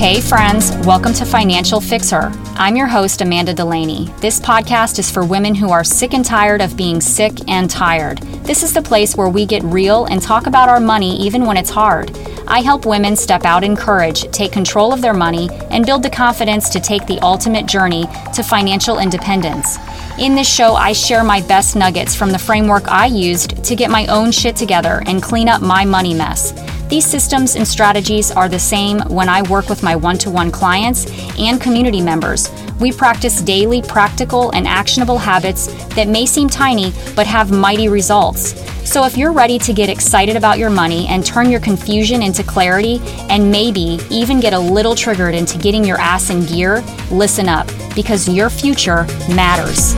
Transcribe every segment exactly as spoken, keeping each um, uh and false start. Hey friends, welcome to Financial Fixer. I'm your host, Amanda Delaney. This podcast is for women who are sick and tired of being sick and tired. This is the place where we get real and talk about our money even when it's hard. I help women step out in courage, take control of their money, and build the confidence to take the ultimate journey to financial independence. In this show, I share my best nuggets from the framework I used to get my own shit together and clean up my money mess. These systems and strategies are the same when I work with my one-to-one clients and community members. We practice daily practical and actionable habits that may seem tiny but have mighty results. So if you're ready to get excited about your money and turn your confusion into clarity and maybe even get a little triggered into getting your ass in gear, listen up, because your future matters.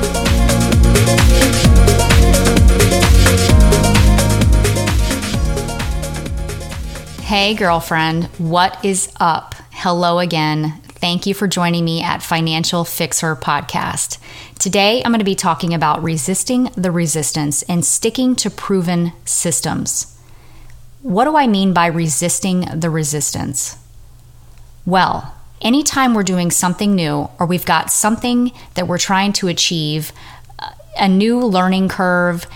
Hey girlfriend, what is up? Hello again. Thank you for joining me at Financial Fixer Podcast. Today, I'm going to be talking about resisting the resistance and sticking to proven systems. What do I mean by resisting the resistance? Well, anytime we're doing something new or we've got something that we're trying to achieve, a new learning curve,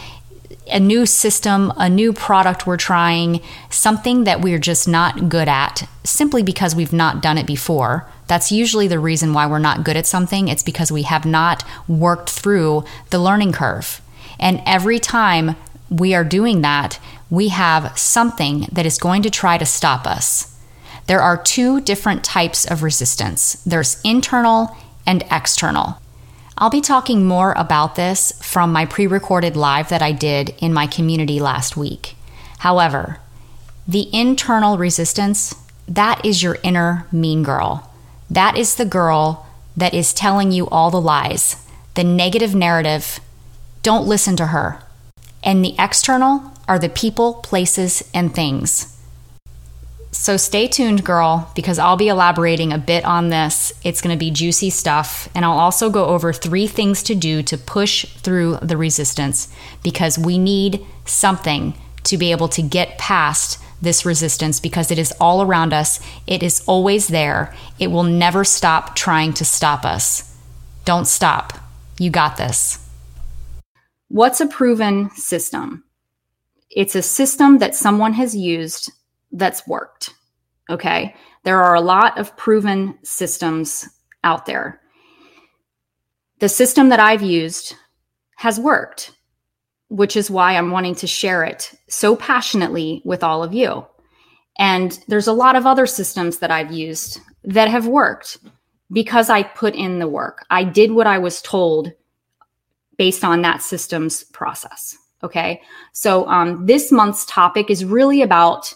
a new system, a new product we're trying, something that we're just not good at simply because we've not done it before. That's usually the reason why we're not good at something. It's because we have not worked through the learning curve. And every time we are doing that, we have something that is going to try to stop us. There are two different types of resistance. There's internal and external. I'll be talking more about this from my pre-recorded live that I did in my community last week. However, the internal resistance, that is your inner mean girl. That is the girl that is telling you all the lies, the negative narrative. Don't listen to her. And the external are the people, places, and things. So stay tuned, girl, because I'll be elaborating a bit on this. It's going to be juicy stuff. And I'll also go over three things to do to push through the resistance, because we need something to be able to get past this resistance, because it is all around us. It is always there. It will never stop trying to stop us. Don't stop. You got this. What's a proven system? It's a system that someone has used that's worked. Okay. There are a lot of proven systems out there. The system that I've used has worked, which is why I'm wanting to share it so passionately with all of you. And there's a lot of other systems that I've used that have worked because I put in the work. I did what I was told based on that system's process. Okay. So um, this month's topic is really about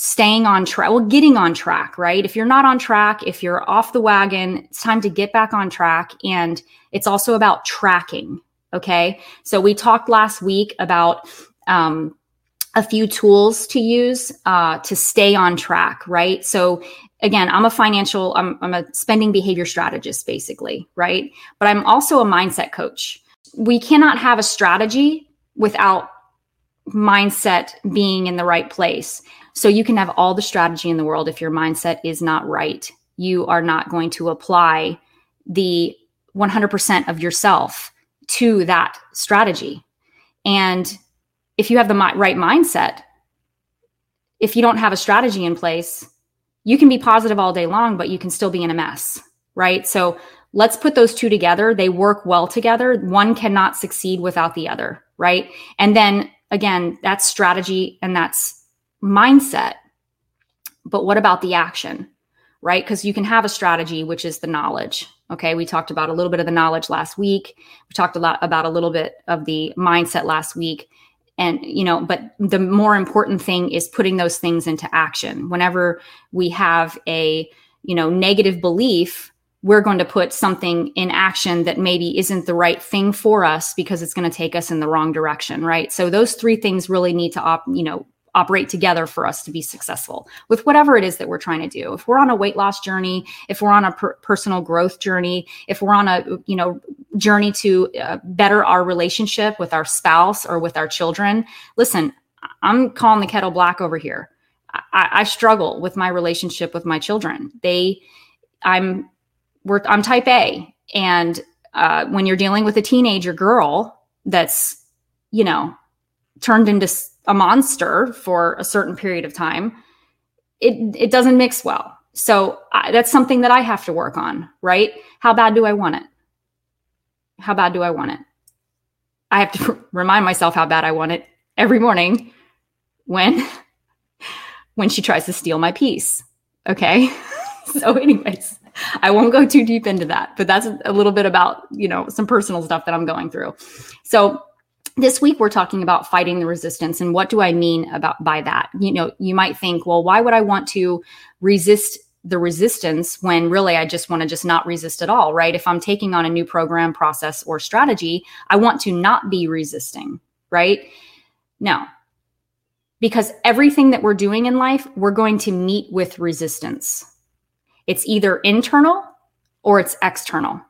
staying on track, well, getting on track, right? If you're not on track, if you're off the wagon, it's time to get back on track. And it's also about tracking, okay? So we talked last week about um, a few tools to use uh, to stay on track, right? So again, I'm a financial, I'm, I'm a spending behavior strategist, basically, right? But I'm also a mindset coach. We cannot have a strategy without mindset being in the right place. So you can have all the strategy in the world. If your mindset is not right, you are not going to apply the one hundred percent of yourself to that strategy. And if you have the mi- right mindset, if you don't have a strategy in place, you can be positive all day long, but you can still be in a mess, right? So let's put those two together. They work well together. One cannot succeed without the other, right? And then again, that's strategy and that's mindset. But what about the action, right? Because you can have a strategy, which is the knowledge. Okay, we talked about a little bit of the knowledge last week. We talked a lot about a little bit of the mindset last week. And, you know, but the more important thing is putting those things into action. Whenever we have a, you know, negative belief, we're going to put something in action that maybe isn't the right thing for us because it's going to take us in the wrong direction, right? So those three things really need to op, you know, operate together for us to be successful with whatever it is that we're trying to do. If we're on a weight loss journey, if we're on a per- personal growth journey, if we're on a, you know, journey to uh, better our relationship with our spouse or with our children, listen, I'm calling the kettle black over here. I, I struggle with my relationship with my children. They, I'm work, I'm type A. And uh, when you're dealing with a teenager girl that's, you know, turned into a monster for a certain period of time, it it doesn't mix well. So I, that's something that I have to work on, right? How bad do I want it? How bad do I want it? I have to remind myself how bad I want it every morning when, when she tries to steal my peace. Okay. So anyways, I won't go too deep into that, but that's a little bit about, you know, some personal stuff that I'm going through. So this week we're talking about fighting the resistance, and what do I mean about by that? You know, you might think, well, why would I want to resist the resistance when really I just want to just not resist at all, right? If I'm taking on a new program, process, or strategy, I want to not be resisting, right? No, because everything that we're doing in life, we're going to meet with resistance. It's either internal or it's external.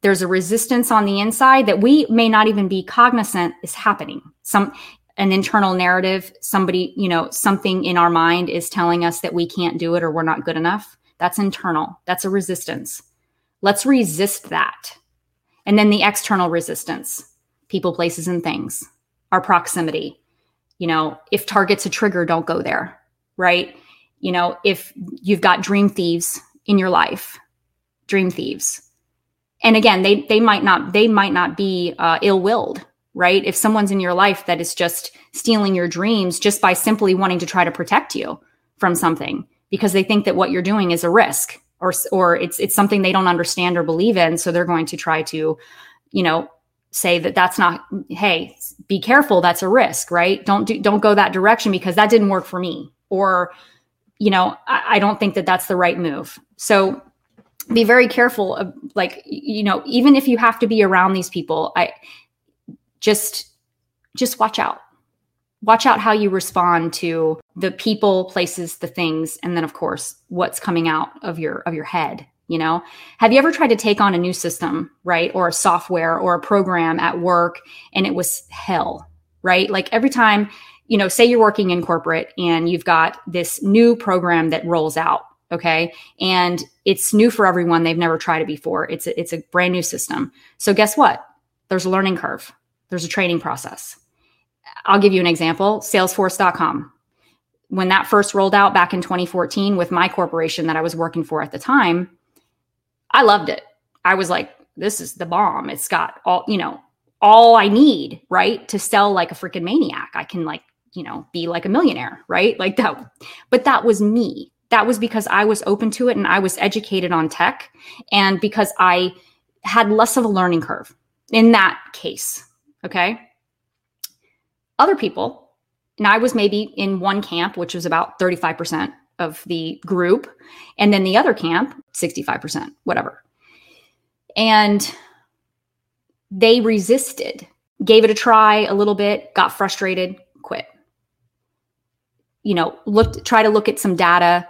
There's a resistance on the inside that we may not even be cognizant is happening. Some an internal narrative, somebody, you know, something in our mind is telling us that we can't do it or we're not good enough. That's internal. That's a resistance. Let's resist that. And then the external resistance, people, places, and things, our proximity. You know, if target's a trigger, don't go there, right? You know, if you've got dream thieves in your life, dream thieves. And again, they they might not they might not be uh, ill-willed, right? If someone's in your life that is just stealing your dreams just by simply wanting to try to protect you from something because they think that what you're doing is a risk or or it's it's something they don't understand or believe in, so they're going to try to, you know, say that that's not, hey, be careful, that's a risk, right? Don't do don't go that direction because that didn't work for me, or you know, I, I don't think that that's the right move. So be very careful of, like, you know, even if you have to be around these people, I just, just watch out, watch out how you respond to the people, places, the things. And then of course, what's coming out of your, of your head, you know, have you ever tried to take on a new system, right? Or a software or a program at work, and it was hell, right? Like every time, you know, say you're working in corporate and you've got this new program that rolls out. Okay. And it's new for everyone. They've never tried it before. It's a, it's a brand new system. So guess what? There's a learning curve. There's a training process. I'll give you an example. Salesforce dot com. When that first rolled out back in twenty fourteen with my corporation that I was working for at the time, I loved it. I was like, this is the bomb. It's got all, you know, all I need, right? To sell like a freaking maniac. I can like, you know, be like a millionaire, right? Like that. But that was me. That was because I was open to it and I was educated on tech, and because I had less of a learning curve in that case, okay? Other people, and I was maybe in one camp, which was about thirty-five percent of the group, and then the other camp, sixty-five percent, whatever. And they resisted, gave it a try a little bit, got frustrated, quit. You know, looked, try to look at some data,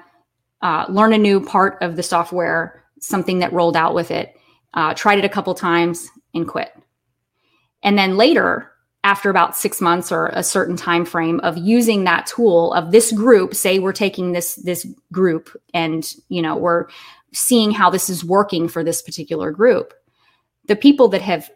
uh, learn a new part of the software, something that rolled out with it, uh, tried it a couple times and quit. And then later, after about six months or a certain time frame of using that tool of this group, say we're taking this, this group and, you know, we're seeing how this is working for this particular group. The people that have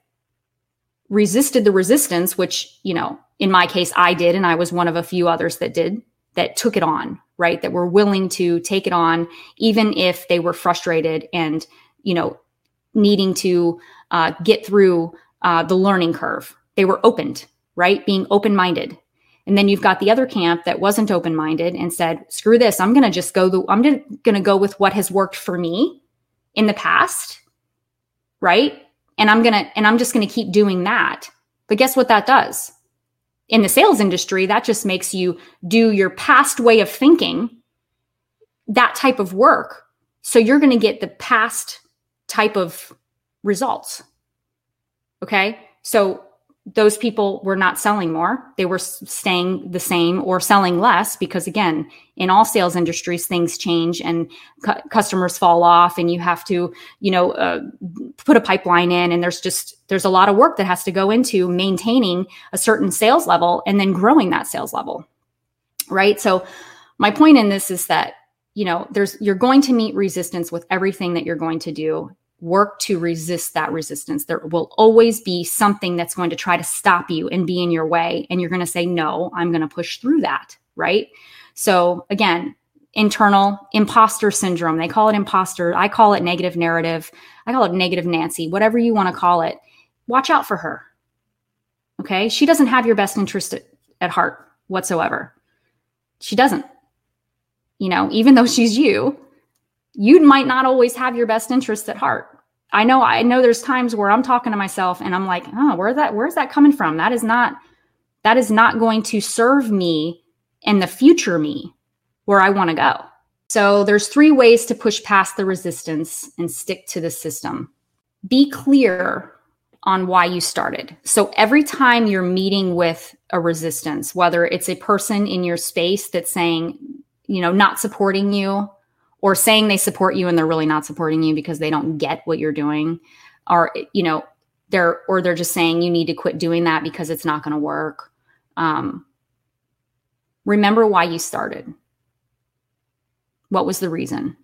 resisted the resistance, which, you know, in my case, I did, and I was one of a few others that did, that took it on, right? That were willing to take it on, even if they were frustrated and, you know, needing to uh, get through uh, the learning curve. They were opened, right? Being open-minded. And then you've got the other camp that wasn't open-minded and said, screw this, I'm going to just go, the, I'm going to go with what has worked for me in the past, right? And I'm going to, and I'm just going to keep doing that. But guess what that does? In the sales industry, that just makes you do your past way of thinking, that type of work. So you're going to get the past type of results. Okay. So those people were not selling more. They were staying the same or selling less because, again, in all sales industries, things change and cu- customers fall off, and you have to, you know, uh, put a pipeline in. And there's just there's a lot of work that has to go into maintaining a certain sales level and then growing that sales level. Right. So my point in this is that, you know, there's, you're going to meet resistance with everything that you're going to do. Work to resist that resistance. There will always be something that's going to try to stop you and be in your way. And you're going to say, no, I'm going to push through that. Right. So again, internal imposter syndrome. They call it imposter. I call it negative narrative. I call it negative Nancy, whatever you want to call it. Watch out for her. Okay. She doesn't have your best interest at, at heart whatsoever. She doesn't, you know, even though she's you, you might not always have your best interest at heart. I know, I know there's times where I'm talking to myself and I'm like, oh, where that, where's that coming from? That is not, that is not going to serve me and the future me where I want to go. So there's three ways to push past the resistance and stick to the system. Be clear on why you started. So every time you're meeting with a resistance, whether it's a person in your space that's saying, you know, not supporting you, or saying they support you and they're really not supporting you because they don't get what you're doing, or, you know, they're, or they're just saying you need to quit doing that because it's not going to work. Um, remember why you started. What was the reason?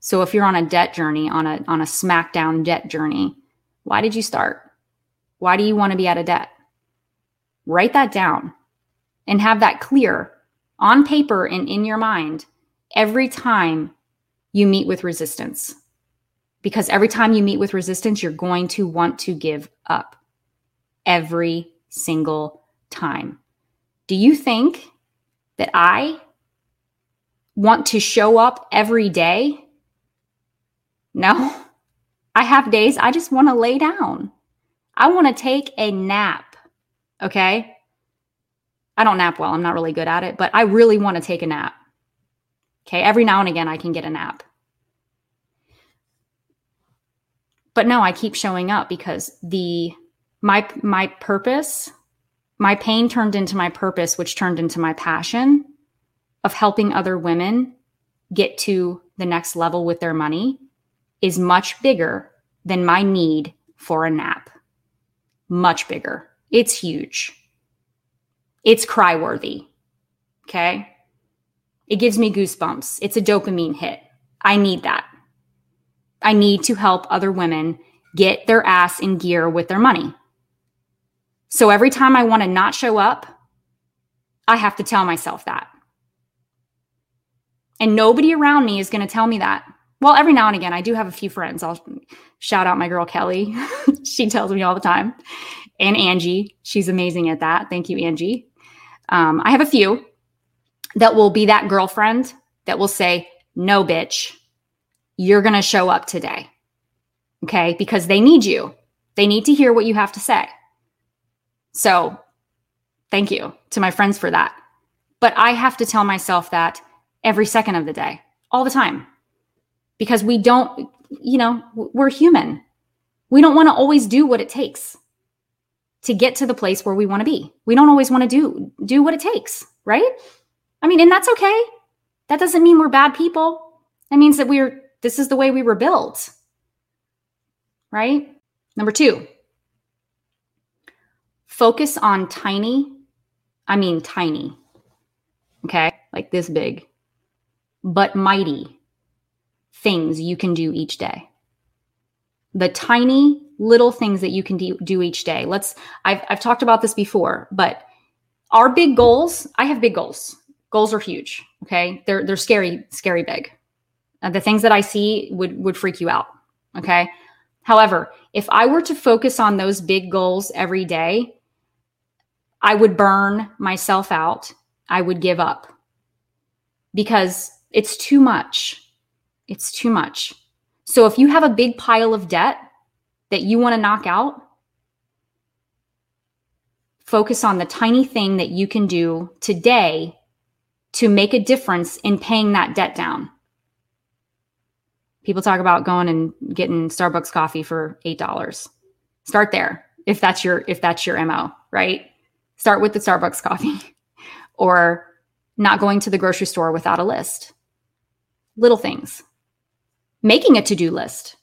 So if you're on a debt journey, on a, on a smackdown debt journey, why did you start? Why do you want to be out of debt? Write that down and have that clear on paper and in your mind every time you meet with resistance. Because every time you meet with resistance, you're going to want to give up every single time. Do you think that I want to show up every day? No. I have days I just want to lay down. I want to take a nap, okay? I don't nap well. I'm not really good at it, but I really want to take a nap, okay? Every now and again, I can get a nap. But no, I keep showing up because the my my purpose, my pain turned into my purpose, which turned into my passion of helping other women get to the next level with their money is much bigger than my need for a nap. Much bigger. It's huge. It's cry worthy. Okay. It gives me goosebumps. It's a dopamine hit. I need that. I need to help other women get their ass in gear with their money. So every time I want to not show up, I have to tell myself that. And nobody around me is going to tell me that. Well, every now and again, I do have a few friends. I'll shout out my girl, Kelly. She tells me all the time. And Angie, she's amazing at that. Thank you, Angie. Um, I have a few that will be that girlfriend that will say, no, bitch, you're going to show up today. Okay. Because they need you. They need to hear what you have to say. So thank you to my friends for that. But I have to tell myself that every second of the day, all the time. Because we don't, you know, we're human. We don't want to always do what it takes to get to the place where we want to be. We don't always want to do do what it takes, right? I mean, and that's okay. That doesn't mean we're bad people. That means that we're, this is the way we were built, right? Number two, focus on tiny, I mean tiny, okay? Like this big, but mighty things you can do each day. The tiny little things that you can do, do each day. Let's, I've, I've talked about this before, but our big goals, I have big goals. Goals are huge. Okay. They're, they're scary, scary big. Uh, the things that I see would, would freak you out. Okay. However, if I were to focus on those big goals every day, I would burn myself out. I would give up because it's too much. It's too much. So if you have a big pile of debt that you want to knock out, focus on the tiny thing that you can do today to make a difference in paying that debt down. People talk about going and getting Starbucks coffee for eight dollars. Start there. If that's your, if that's your M O, right? Start with the Starbucks coffee or not going to the grocery store without a list. Little things. Making a to-do list.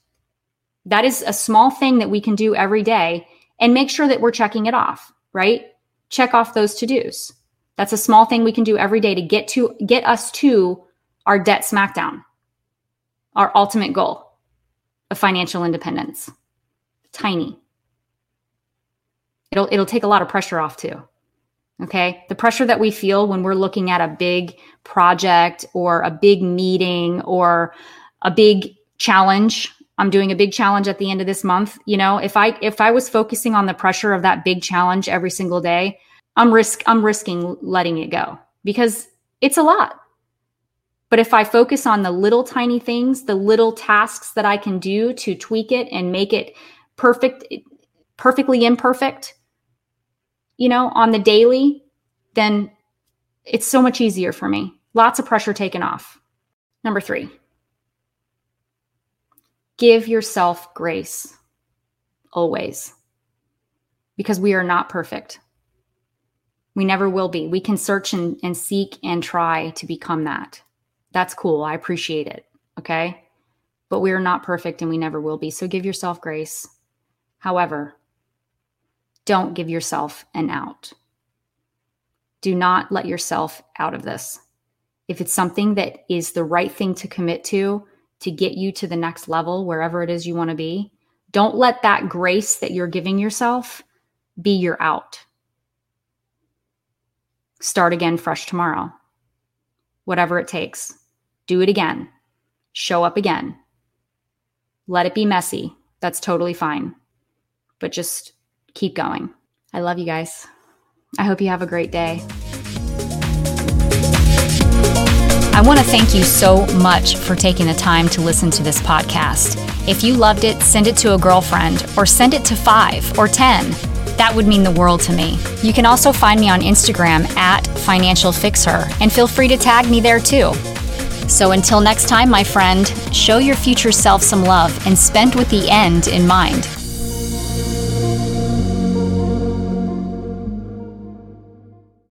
That is a small thing that we can do every day and make sure that we're checking it off, right? Check off those to-dos. That's a small thing we can do every day to get to get us to our debt smackdown, our ultimate goal of financial independence. Tiny. It'll it'll take a lot of pressure off too. Okay? The pressure that we feel when we're looking at a big project or a big meeting or a big challenge. I'm doing a big challenge at the end of this month. You know, if I if I was focusing on the pressure of that big challenge every single day, I'm risk I'm risking letting it go because it's a lot. But if I focus on the little tiny things, the little tasks that I can do to tweak it and make it perfect, perfectly imperfect, you know, on the daily, then it's so much easier for me. Lots of pressure taken off. Number three. Give yourself grace always, because we are not perfect. We never will be. We can search and, and seek and try to become that. That's cool. I appreciate it. Okay. But we are not perfect and we never will be. So give yourself grace. However, don't give yourself an out. Do not let yourself out of this. If it's something that is the right thing to commit to, to get you to the next level, wherever it is you want to be, don't let that grace that you're giving yourself be your out. Start again fresh tomorrow. Whatever it takes. Do it again. Show up again. Let it be messy. That's totally fine. But just keep going. I love you guys. I hope you have a great day. I want to thank you so much for taking the time to listen to this podcast. If you loved it, send it to a girlfriend or send it to five or ten. That would mean the world to me. You can also find me on Instagram at Financial Fixer and feel free to tag me there too. So until next time, my friend, show your future self some love and spend with the end in mind.